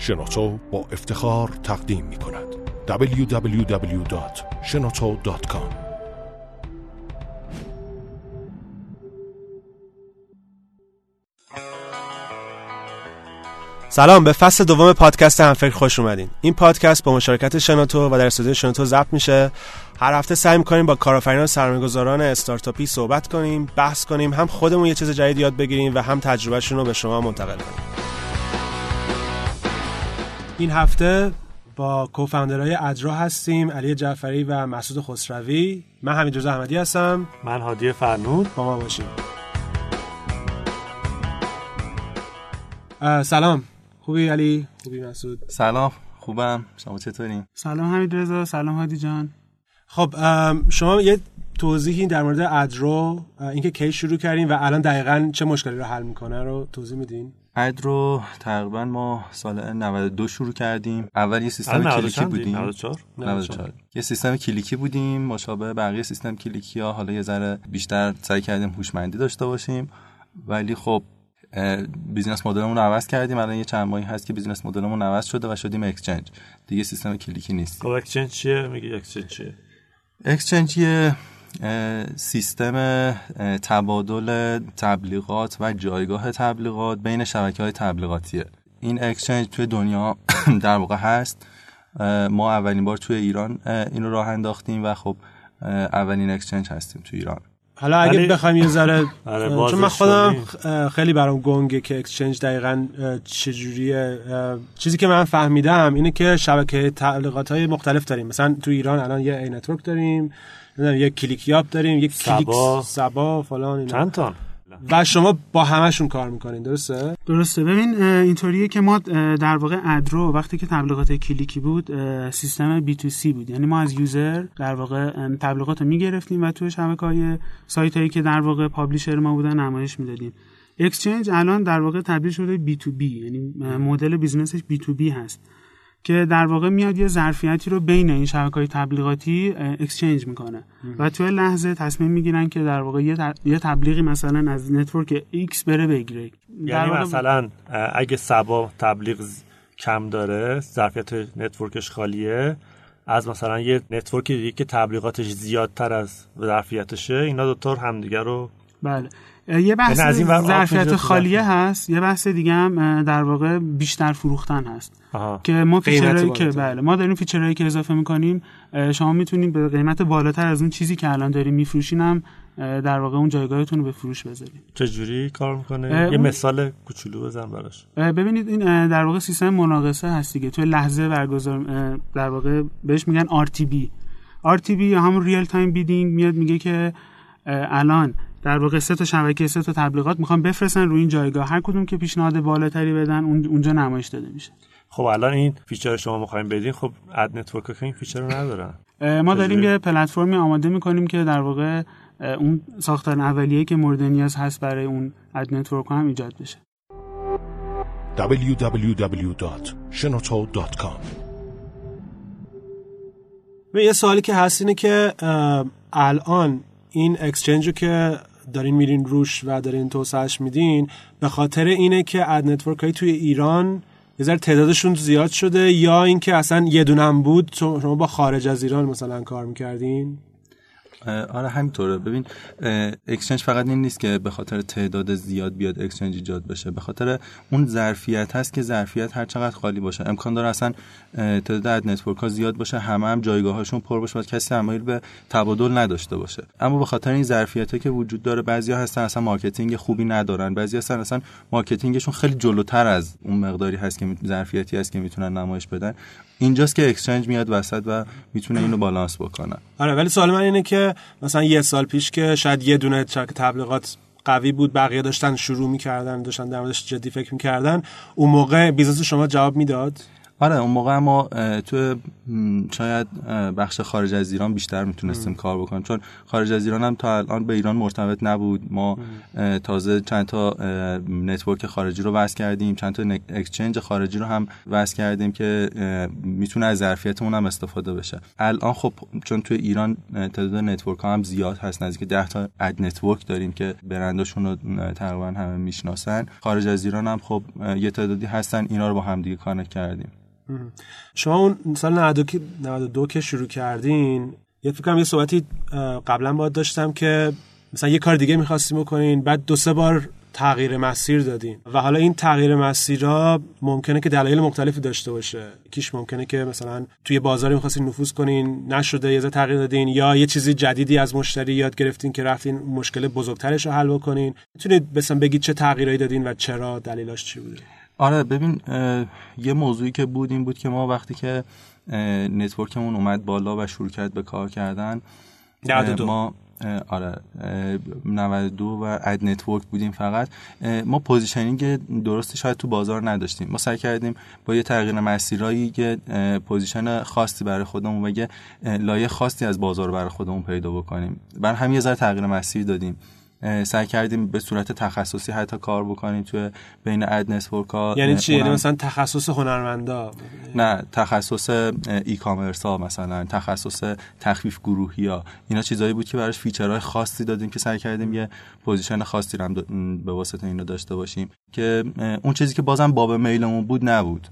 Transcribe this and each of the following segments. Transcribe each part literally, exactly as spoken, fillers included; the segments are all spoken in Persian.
شنوتو با افتخار تقدیم می کند دبلیو دبلیو دبلیو دات شنوتو دات کام. سلام، به فصل دوم پادکست همفکر خوش اومدین. این پادکست با مشارکت شنوتو و در استودیو شنوتو ضبط میشه. هر هفته سعی می‌کنیم با کارآفرینان و سرمایه‌گذاران استارتاپی صحبت کنیم، بحث کنیم، هم خودمون یه چیز جدید یاد بگیریم و هم تجربه‌شون رو به شما منتقل کنیم. این هفته با کوفاندرهای ادرا هستیم، علی جعفری و مسعود خسروی. من حمیدرضا حمدی هستم. من هادی فرنود. با ما باشیم. سلام، خوبی علی؟ خوبی مسعود؟ سلام، خوبم. شما چطورین؟ سلام حمیدرضا، سلام هادی جان. خب شما یه توضیحی در مورد ادرا، اینکه کی شروع کردین و الان دقیقاً چه مشکلی رو حل میکنه رو توضیح میدین؟ ادرا تقریبا ما سال نود و دو شروع کردیم. اول یه سیستم کلیکی بودیم. نود و چهار یه سیستم کلیکی بودیم، مشابه بقیه سیستم کلیکی ها. حالا یه ذره بیشتر سعی کردیم هوشمندی داشته باشیم، ولی خب بیزنس مدلمون رو عوض کردیم. الان یه چند ماهی هست که بیزنس مدلمون عوض شده و شدیم اکسچنج. دیگه سیستم کلیکی نیست. خب اکسچنج چیه؟ میگی اکسچنج چیه؟ اکسچنج یه سیستم تبادل تبلیغات و جایگاه تبلیغات بین شبکه‌های تبلیغاتیه. این اکسچنج توی دنیا در واقع هست. ما اولین بار توی ایران اینو راه انداختیم و خب اولین اکسچنج هستیم توی ایران. حالا اگه بخوام یه ذره، چون من خودم خیلی برام گنگه که اکسچنج دقیقاً چجوریه. چیزی که من فهمیدم اینه که شبکه تبلیغات‌های مختلف داریم. مثلا توی ایران الان یه ای نتورک داریم، یک کلیکیاب داریم، یک کلیک سبا فلان، اینا چند تا، و شما با همشون کار میکنین، درسته؟ درسته. ببین اینطوریه که ما در واقع ادرا وقتی که تبلیغات کلیکی بود سیستم بی تو سی بود، یعنی ما از یوزر در واقع تبلیغات رو میگرفتیم و توی شبکه‌های سایت هایی که در واقع پابلیشر ما بودن نمایش میدادیم. اکسچنج الان در واقع تبدیل شده بی تو بی، یعنی مدل بیزنسش بی تو بی هست که در واقع میاد یه ظرفیتی رو بین این شبکه‌های تبلیغاتی اکسچنج میکنه و توی لحظه تصمیم میگیرن که در واقع یه, تر... یه تبلیغی مثلا از نتورک ایکس بره بگیره. یعنی مثلا اگه سبا تبلیغ کم داره، ظرفیت نتورکش خالیه، از مثلا یه نتورکی دیگه که تبلیغاتش زیادتر از ظرفیتشه، اینا دو تا همدیگه رو بله. یه بحث ظرفیت خالیه هست، یه بحث دیگه هم در واقع بیشتر فروختن هست. آها. که ما فیچرهایی که بله ما داریم فیچرهایی که اضافه می‌کنیم، شما میتونید به قیمت بالاتر از اون چیزی که الان داریم می‌فروشین هم در واقع اون جایگاهتون رو به فروش بذارید. چه جوری کار می‌کنه؟ یه مثال کوچولو بزن براش. ببینید این در واقع سیستم مناقصه هست دیگه. تو لحظه برگزار در واقع بهش میگن آر تی بی. آر تی بی یا همون ریل تایم بیدینگ میاد میگه که الان در واقع سه تا شبکه سه تا تبلیغات میخوان بفرستن روی این جایگاه، هر کدوم که پیشنهاد بالاتری بدن اونجا نمایش داده میشه. خب الان این فیچر شما میخواین بدین، خب اد نتورک‌ها که این فیچر رو ندارن. ما داریم یه پلتفرمی آماده میکنیم که در واقع اون ساختار اولیه‌ای که مورد نیاز هست برای اون اد نتورک هم ایجاد بشه. دبلیو دبلیو دبلیو دات شنوتو دات کام. یه سوالی که هست اینه که الان این اکسچنج رو که دارین میرین روش و دارین توسعهش میدین، به خاطر اینه که اد نتورک های توی ایران یه ذره تعدادشون زیاد شده، یا اینکه اصلا یه دونه هم بود شما با خارج از ایران مثلا کار میکردین؟ آره همینطوره. ببین اکسچنج فقط این نیست که به خاطر تعداد زیاد بیاد اکسچنج ایجاد بشه، به خاطر اون ظرفیت هست که ظرفیت هر چقدر خالی باشه. امکان داره اصلا تعداد اد نتورک ها زیاد باشه، همه هم جایگاهشون پر باشه و کسی تمایل به تبادل نداشته باشه. اما به خاطر این ظرفیت‌ها که وجود داره، بعضیا هستن اصلا مارکتینگ خوبی ندارن، بعضیا هستن اصلا مارکتینگشون خیلی جلوتر از اون مقداری هست که ظرفیتی هست که میتونن نمایش بدن. اینجاست که اکسچنج میاد وسط و میتونه اینو بالانس بکنه. آره ولی سوال من اینه که مثلا یه سال پیش که شاید یه دونه شبکه تبلیغات قوی بود، بقیه داشتن شروع میکردن، داشتن در موردش جدی فکر میکردن، اون موقع بیزنس شما جواب میداد؟ آره اون موقع اما تو شاید بخش خارج از ایران بیشتر میتونستیم کار بکنیم، چون خارج از ایران هم تا الان به ایران مرتبط نبود. ما تازه چند تا نتورک خارجی رو وصل کردیم، چند تا اکسچنج خارجی رو هم وصل کردیم که میتونه از ظرفیتمون هم استفاده بشه. الان خب چون تو ایران تعداد نتورک ها هم زیاد هست، نزدیک ده تا اد نتورک داریم که برندشون رو تقریبا همه میشناسن. خارج از ایران هم خب یه تعدادی هستن، اینا رو با هم دیگه کانکت کردیم. شما اون سال نود و دو که شروع کردین، یه فکر کنم یه صحبتی قبلا باهات داشتم که مثلا یه کار دیگه می‌خواستیم بکنین، بعد دو سه بار تغییر مسیر دادین و حالا این تغییر مسیرها ممکنه که دلایل مختلفی داشته باشه. یکیش ممکنه که مثلا توی بازاری می‌خواستین نفوذ کنین، نشده، یه ذره تغییر دادین، یا یه چیزی جدیدی از مشتری یاد گرفتین که رفتین مشکل بزرگترش رو حل بکنین. می‌تونید مثلا بگید چه تغییرایی دادین و چرا، دلیلاش چی بوده؟ آره ببین، یه موضوعی که بود این بود که ما وقتی که نتورکمون اومد بالا و شروع کرد به کار کردن، نود و دو ما آره نود و دو و اد نتورک بودیم، فقط ما پوزیشنینگ درستی شاید تو بازار نداشتیم. ما سعی کردیم با یه تغییر مسیرایی که پوزیشن خاصی برای خودمون و یه لایه خاصی از بازار برای خودمون پیدا بکنیم، بر همین یه ذره تغییر مسیر دادیم. سعی کردیم به صورت تخصصی حتی کار بکنیم توی بین اد نتورک‌ها. یعنی چی؟ یعنی مثلا تخصص هنرمندا؟ نه، تخصص ای کامرس ها، مثلا تخصص تخفیف گروهی ها، اینا چیزایی بود که براش فیچرهای خاصی دادیم که سعی کردیم یه پوزیشن خاصی رو هم به واسطه اینا داشته باشیم که اون چیزی که بازم باب میلمون بود نبود.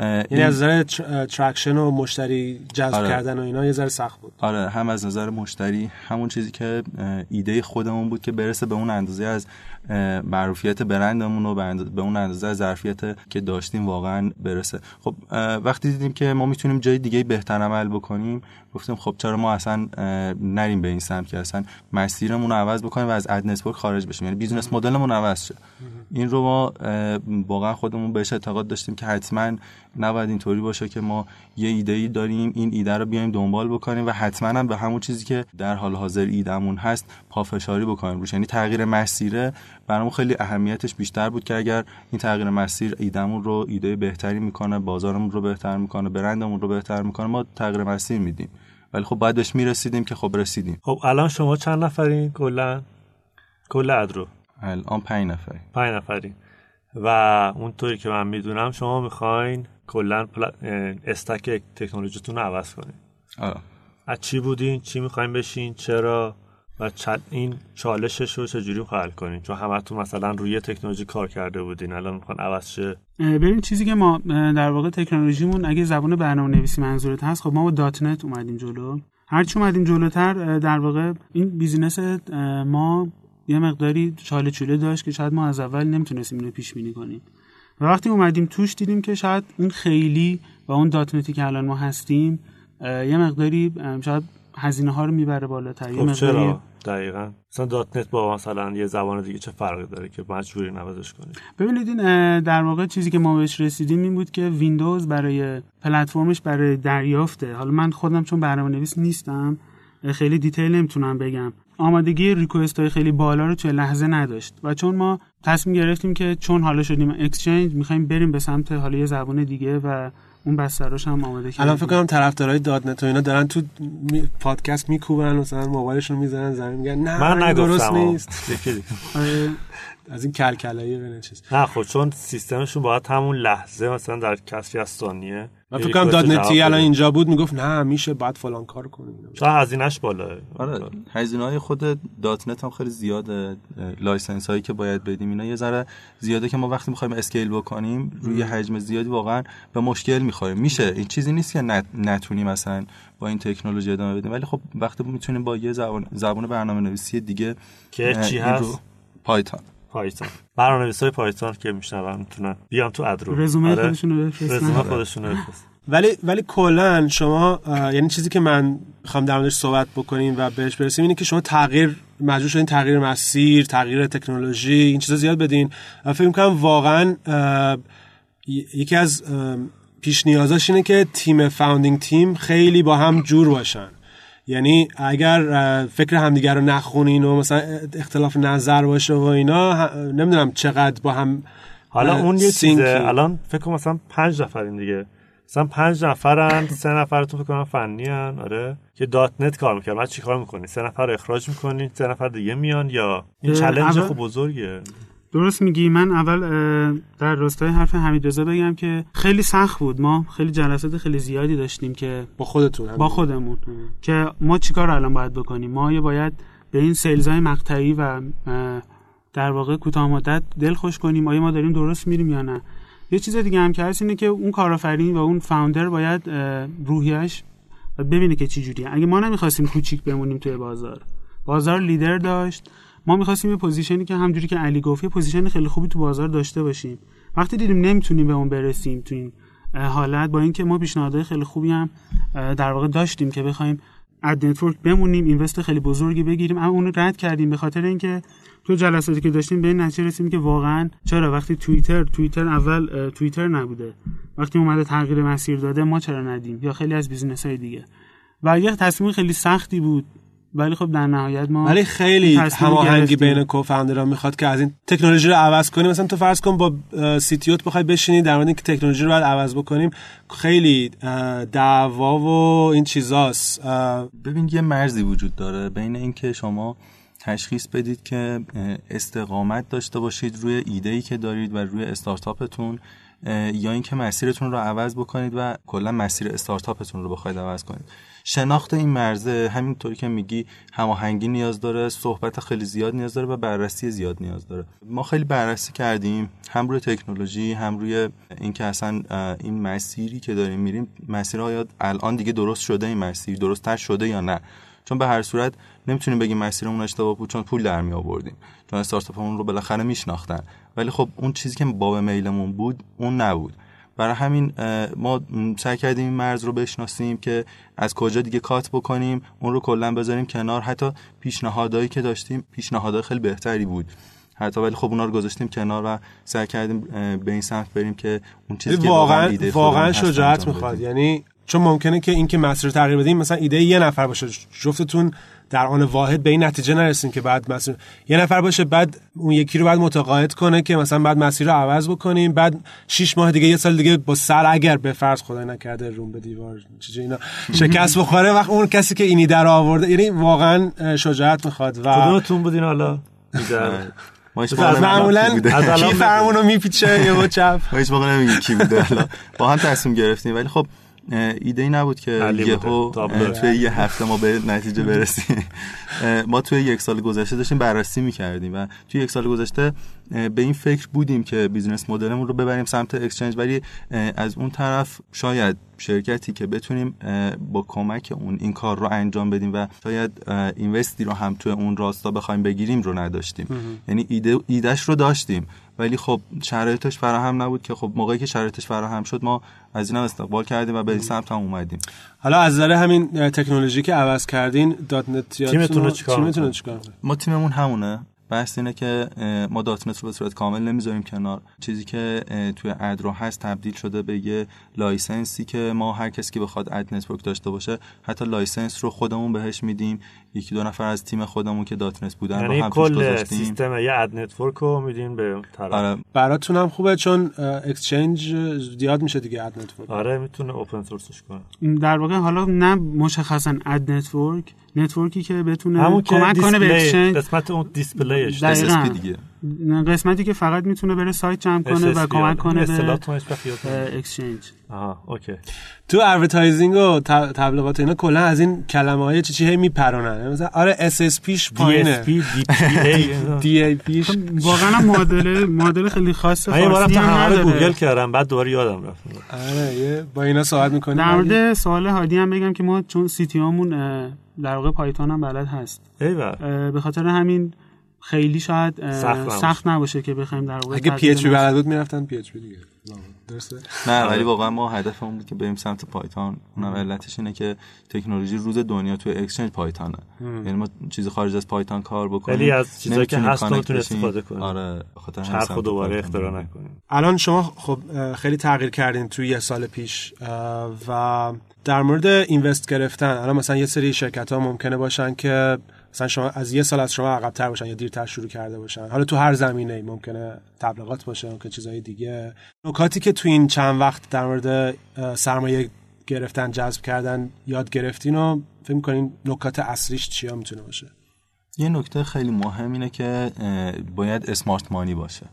یعنی از نظر تراکشن و مشتری جذب آره. کردن و اینا یه ذره سخت بود. آره، هم از نظر مشتری همون چیزی که ایده خودمون بود که برسه به اون اندازه از معروفیت برندمون و به اون اندازه از ظرفیت که داشتیم واقعا برسه. خب وقتی دیدیم که ما میتونیم جای دیگه بهتر عمل بکنیم، گفتیم خب چرا ما اصلا نریم به این سمت که اصلا مسیرمون رو عوض بکنیم و از اد نتورک خارج بشیم، یعنی بیزنس مدلمون عوض شه. این رو ما واقعا خودمون بهش اعتقاد داشتیم که حتما نباید اینطوری باشه که ما یه ایده‌ای داریم، این ایده رو بیایم دنبال بکنیم و حتما هم به همون چیزی که در حال حاضر ایدمون هست پافشاری بکنیم روش. یعنی تغییر مسیره برامون خیلی اهمیتش بیشتر بود که اگر این تغییر مسیر ایدمون رو ایده بهتری میکنه، بازارمون رو بهتر میکنه، برندمون رو بهتر میکنه، ما تغییر مسیر میدیم. ولی خب بعد بهش میرسیدیم که خب رسیدیم. خب الان شما چند نفرین کلا کل ادرو؟ الان پنج نفرین. پنج نفرین و اونطوری که من میدونم شما میخواین کلا پلا... استک تکنولوژیتون رو عوض کنین. آره. از چی بودین؟ چی میخواین بشین؟ چرا؟ و چل... این چالشش رو چجوری حل کنین؟ چون همتون مثلا روی تکنولوژی کار کرده بودین، الان میخوان عوض شه. ببین چیزی که ما در واقع تکنولوژیمون، اگه زبان برنامه‌نویسی منظورت هست، خب ما با دات نت اومدیم جلو. هرچی اومدیم جلوتر در واقع این بیزینس ما یه مقداری چاله چوله داشت که شاید ما از اول نمیتونستیم اینو پیش بینی کنیم و وقتی اومدیم توش دیدیم که شاید این خیلی و اون دات نتی که الان ما هستیم یه مقداری شاید هزینه ها رو میبره بالاتر. خب چرا؟ دقیقاً مثلا دات نت با مثلا یه زبان دیگه چه فرقی داره که مجبوری نوازش کنی؟ ببینید این در واقع چیزی که ما بهش رسیدیم این بود که ویندوز برای پلتفرمش برای دریافته، حالا من خودم چون برنامه‌نویس نیستم خیلی دیتیل نمیتونم بگم، آمادگی ریکوئست های خیلی بالا رو توی لحظه نداشت و چون ما تصمیم گرفتیم که چون حالا شدیم اکسچنج میخوایم بریم به سمت حالا یه زبان دیگه و اون بستراش هم آماده کردیم. الان فکر کنم طرفدارای دات نت و اینا دارن تو می... پادکست میکوبن، مثلا موبایلشون میزنن زمین میگن نه من درست نیست. از این کلکلایی به نچیز. نه خب چون سیستمشون باید همون لحظه مثلا در کسری از ثانیه. من فکر کنم دات نتی الان اینجا بود میگفت نه میشه بعد فلان کار کنیم. چون هزینه‌اش بالاست. آره هزینه‌های خود دات نت هم خیلی زیاده، لایسنس هایی که باید بدیم اینا یه ذره زیاده که ما وقتی می‌خوایم اسکیل بکنیم روی حجم زیادی واقعا به مشکل می‌خوریم. میشه این چیزی نیست که نت... نتونیم مثلا با این تکنولوژی ادامه بدیم، ولی خب وقتی می‌تونیم با یه زبان زبان برنامه‌نویسی دیگه که چی هست؟ پایتون. پایتون. برنامه‌نویسای پایتون که میشنون میتونن بیان تو ادرو رزومه خودشونو بفرستن. رزومه خودشونو بفرستن. ولی ولی کلا شما یعنی چیزی که من می‌خوام در موردش صحبت بکنیم و بهش برسیم اینه که شما تغییر مجبور شدین، تغییر مسیر، تغییر تکنولوژی، این چیزا زیاد بدین. فکر می‌کنم واقعا یکی از پیش نیازاش اینه که تیم فاوندینگ تیم خیلی با هم جور باشن. یعنی اگر فکر همدیگر رو نخونین و مثلا اختلاف نظر باشه و اینا نمیدونم چقدر با هم. حالا اون یه چیزه، الان فکر کنم مثلا پنج نفرین دیگه، مثلا پنج نفرن، سه نفرتون فکر کنم فنی ان، آره، که دات نت کار میکنن. بعد چیکار میکنین؟ سه نفر رو اخراج میکنین، سه نفر دیگه میان، یا این چالش خوب بزرگه. درست میگی. من اول در راستای حرف حمیدرضا بگم که خیلی سخت بود. ما خیلی جلسات خیلی زیادی داشتیم که با خودتون با خودمون ام. که ما چیکار الان باید بکنیم. ما یه باید به این سیلزای مقطعی و در واقع کوتاه مدت دل خوش کنیم، آیا ما داریم درست میریم یا نه. یه چیز دیگه هم که هست اینه که اون کارآفرین و اون فاوندر باید روحیش ببینه که چی جوریه. اگه ما نمی‌خواستیم کوچیک بمونیم توی بازار، بازار لیدر داشت، ما می‌خواستیم یه پوزیشنی که همونجوری که علی گفت، یه پوزیشن خیلی خوبی تو بازار داشته باشیم. وقتی دیدیم نمیتونیم به اون برسیم تو این حالت، با اینکه ما پیشنهادهای خیلی خوبی هم در واقع داشتیم که بخوایم اد نتورک بمونیم، اینوست خیلی بزرگی بگیریم، اما اون رو رد کردیم به خاطر اینکه تو جلساتی که داشتیم به این نتیجه رسیدیم که واقعا چرا وقتی توییتر توییتر اول توییتر نبوده، وقتی اومده تغییر مسیر داده، ما چرا ندیم، یا خیلی از بیزنس‌های دیگه. و یه تصمیم خیلی سختی بود، ولی خب در نهایت ما ولی خیلی هماهنگی بین کوفاندرها میخواد که از این تکنولوژی رو عوض کنیم. مثلا تو فرض کن با سی تی او بخوای بشینی در مورد اینکه تکنولوژی رو باید عوض بکنیم، خیلی دعوا و این چیزاست. ببین یه مرزی وجود داره بین اینکه شما تشخیص بدید که استقامت داشته باشید روی ایده‌ای که دارید و روی استارتاپتون، یا اینکه مسیرتون رو عوض بکنید و کلا مسیر استارتاپتون رو بخواید عوض کنید. شناخت این مرزه، همینطوری که میگی، هماهنگی نیاز داره، صحبت خیلی زیاد نیاز داره و بررسی زیاد نیاز داره. ما خیلی بررسی کردیم، هم روی تکنولوژی، هم روی اینکه اصلا این مسیری که داریم میریم، مسیر آیا الان دیگه درست شده، این مسیر درست‌تر شده یا نه. چون به هر صورت نمیتونیم بگیم مسیرمون اشتباه بود، چون پول درمی آوردیم، چون استارتاپمون رو بالاخره میشناختن، ولی خب اون چیزی که باب میلمون بود اون نبود. برای همین ما سعی کردیم این مرز رو بشناسیم که از کجا دیگه کات بکنیم، اون رو کلا بذاریم کنار. حتی پیشنهادایی که داشتیم پیشنهادای خیلی بهتری بود حتی، ولی خب اونا رو گذاشتیم کنار و سعی کردیم به این سمت بریم که اون چیزی که واقعا واقعا شجاعت میخواد. یعنی چون ممکنه که این که مسیر تغییر بدیم، مثلا ایده یه نفر باشه، جفتتون در آن واحد به این نتیجه نرسیم که بعد مسیر یه نفر باشه، بعد اون یکی رو بعد متقاعد کنه که مثلا بعد مسیر رو عوض بکنیم، بعد شش ماه دیگه، یه سال دیگه با سر اگر به فرض خدای نکرده روم به دیوار چه اینا شکست بخوره، وقت اون کسی که این ایده رو آورده. یعنی واقعا شجاعت میخواد. و کدومتون بودین حالا؟ ماشاء الله. معمولا کی فرمونو میپیچه یا چپ؟ هیچ موقع نمیگی کی بود. حالا با هم تصمیم گرفتیم، ولی خب ایده‌ای نبود که یهو توی یه هفته ما به نتیجه برسیم. ما توی یک سال گذشته داشتیم بررسی می‌کردیم و توی یک سال گذشته به این فکر بودیم که بیزنس مدلمون رو ببریم سمت اکسچنج، ولی از اون طرف شاید شرکتی که بتونیم با کمک اون این کار رو انجام بدیم و شاید اینوستی رو هم توی اون راستا بخوایم بگیریم رو نداشتیم. یعنی ایده ایدهش رو داشتیم، ولی خب شرایطش فراهم نبود. که خب موقعی که شرایطش فراهم شد، ما از اینم استقبال کردیم و به این سمت هم اومدیم. حالا از نظر همین تکنولوژی که عوض کردین، دات نت تیمتون چیکار می‌کنه؟ ما تیممون همونه. بحث اینه که ما دات نت رو به صورت کامل نمیذاریم کنار. چیزی که توی ادرا هست تبدیل شده به یه لایسنسی که ما هر کسی که بخواد اد نتورک داشته باشه، حتی لایسنس رو خودمون بهش میدیم. یکی دو نفر از تیم خودمون که دات نت بودن رو هم پیش گذاشتیم. یعنی کل سیستم یه اد نتورک رو میدیم به طرف. براتون هم خوبه چون اکسچنج زیاد میشه دیگه اد نتورک. آره، میتونه اوپن سورسش کنه. در واقع حالا نه مشخصا اد نتورک، نتورکی که بتونه کمک کنه به اکشن، قسمت اون دیسپلیش، اس اس پی دیگه، قسمتی که فقط میتونه بره سایت جمع کنه و کمک کنه به اکسچنج. آها، اوکی. تو ادورتایزینگ و تبلیغات اینا کلا از این کلمه‌های چی چی میپرونن. مثلا آره اس اس پیش پایینه، دی اس پی، دی تی پی، دی ای پیش. واقعا معادله معادله خیلی خاصه. من یه بار رفتم همه رو گوگل کردم، بعد دوباره یادم رفت. آره، یه با اینا صحبت می‌کنیم. در مورد سوال هادی هم بگم که ما چون سی تی اومون در واقع پایتون هم بلد هست، به خاطر همین خیلی شاید سخت, سخت نباشه که بخوایم در واقع. اگه پی اچ پی بلد بود میرفتن پی اچ پی دیگه، درسته؟ نه، ولی واقعا ما هدفمون بود که بریم سمت پایتون. اونم علتش اینه که تکنولوژی روز دنیا توی اکسچنج پایتونه. یعنی ما چیز خارج از پایتون کار بکنیم، خیلی از چیزایی که هست نمیتونیم استفاده کنیم. آره، بخاطر همین سمت دوباره اختراع نکنیم. الان شما خب خیلی تغییر کردین توی یه سال پیش و در مورد اینوست گرفتن. الان مثلا یه سری شرکت‌ها ممکنه باشن که مثلا شما از یه سال از شما عقب‌تر باشن یا دیرتر شروع کرده باشن. حالا تو هر زمینه‌ای ممکنه تبلیغات باشه، ممکنه چیزهای دیگه. نکاتی که تو این چند وقت در مورد سرمایه گرفتن، جذب کردن یاد گرفتین و فکر می‌کنین نکات اصلیش چیا میتونه باشه؟ یه نکته خیلی مهم اینه که باید اسمارت مانی باشه.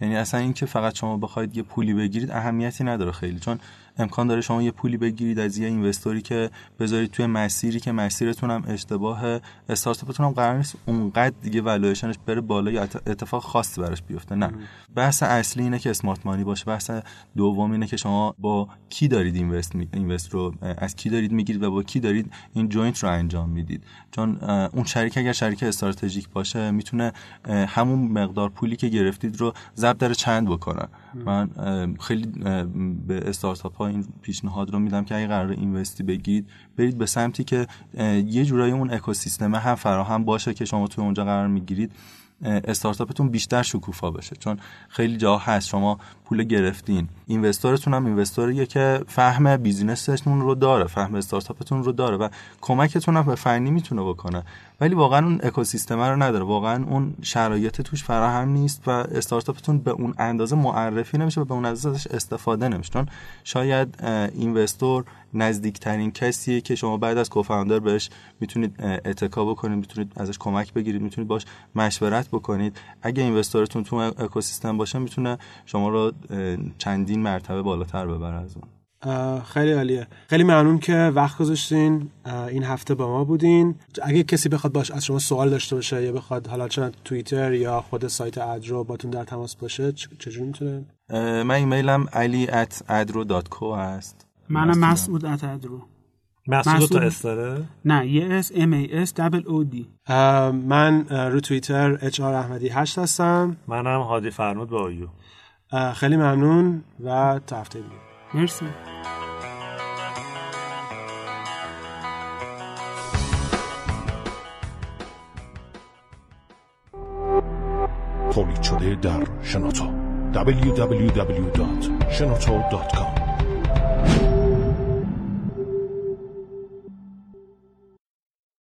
یعنی اصلا این که فقط شما بخواید یه پولی بگیرید اهمیتی نداره خیلی، چون امکان داره شما یه پولی بگیرید از یه اینوستوری که بذارید توی مسیری که مسیرتون هم اشتباهه، استارتاپتون هم قرار نیست اونقدر دیگه والویشنش بره بالا یا اتفاق خاصی براش بیفته. نه، بحث اصلی اینه که اسمارت مانی باشه. بحث دوم اینه که شما با کی دارید اینوست می... اینوست رو از کی دارید میگیرید و با کی دارید این جوینت رو انجام میدید، چون اون شریک اگر شریک استراتژیک باشه میتونه همون مقدار پولی که گرفتید رو ضرب در چند بکنه. من خیلی به استارتاپ‌ها این پیشنهاد رو میدم که اگه قراره اینوستی بگیرید، برید به سمتی که یه جورایی اون اکوسیستم هم فراهم باشه که شما توی اونجا قرار میگیرید، استارتاپتون بیشتر شکوفا بشه. چون خیلی جا هست شما پول گرفتین، اینوستورتون هم اینوستوریه که فهم بیزینسشون رو داره، فهم استارتاپتون رو داره و کمکتون هم به فنی میتونه بکنه، ولی واقعا اون اکوسیستم رو نداره، واقعا اون شرایط توش فراهم نیست و استارتاپتون به اون اندازه معرفی نمیشه و به اون اندازهش استفاده نمیشه. چون شاید اینوستور نزدیکترین کسیه که شما بعد از کوفاندر بهش میتونید اتکا بکنید، میتونید ازش کمک بگیرید، میتونید باهاش مشورت بکنید. اگه اینوستورتون تو اکوسیستم باشه میتونه شما رو چندین مرتبه بالاتر ببره از اون. خیلی عالیه. خیلی ممنون که وقت گذاشتین این هفته با ما بودین. اگه کسی بخواد باش از شما سوال داشته باشه یا بخواد حالا چند توییتر یا خود سایت ادرا باتون در تماس باشه، چجوری میتونه؟ من ایمیلم ali at adro dot co است. منم مسعود اتدرو. مسعود تا استره؟ نه، یه اس ام ای اس دبل او دی. من رو توییتر اچ آر احمدی هشت هستم. منم هادی فرنود با آیو. خیلی ممنون و تا هفته دیگه. مرسی. تولید شده در شنوتو دبلیو دبلیو دبلیو دات شنوتو دات کام